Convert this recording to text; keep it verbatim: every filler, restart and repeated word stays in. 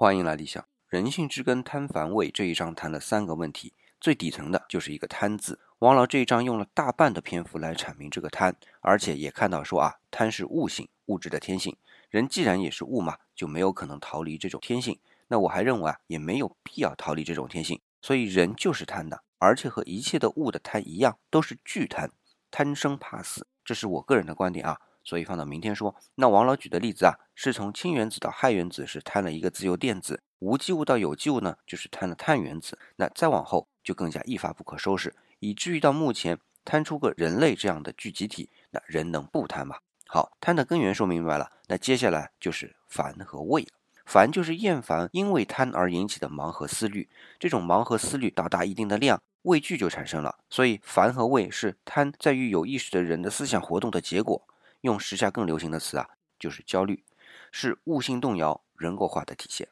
欢迎来理想。人性之根贪烦畏这一章谈了三个问题，最底层的就是一个贪字。王老这一章用了大半的篇幅来阐明这个贪，而且也看到说啊，贪是物性，物质的天性。人既然也是物嘛，就没有可能逃离这种天性。那我还认为啊，也没有必要逃离这种天性。所以人就是贪的，而且和一切的物的贪一样，都是惧贪，贪生怕死。这是我个人的观点啊。所以放到明天说。那王老举的例子啊，是从氢原子到氦原子是贪了一个自由电子，无机物到有机物呢，就是贪了碳原子。那再往后就更加一发不可收拾，以至于到目前贪出个人类这样的聚集体，那人能不贪吗？好，贪的根源说明白了，那接下来就是烦和畏了。烦就是厌烦因为贪而引起的忙和思虑，这种忙和思虑到达一定的量，畏惧就产生了。所以烦和畏是贪在于有意识的人的思想活动的结果。用时下更流行的词啊，就是焦虑，是悟性动摇人格化的体现。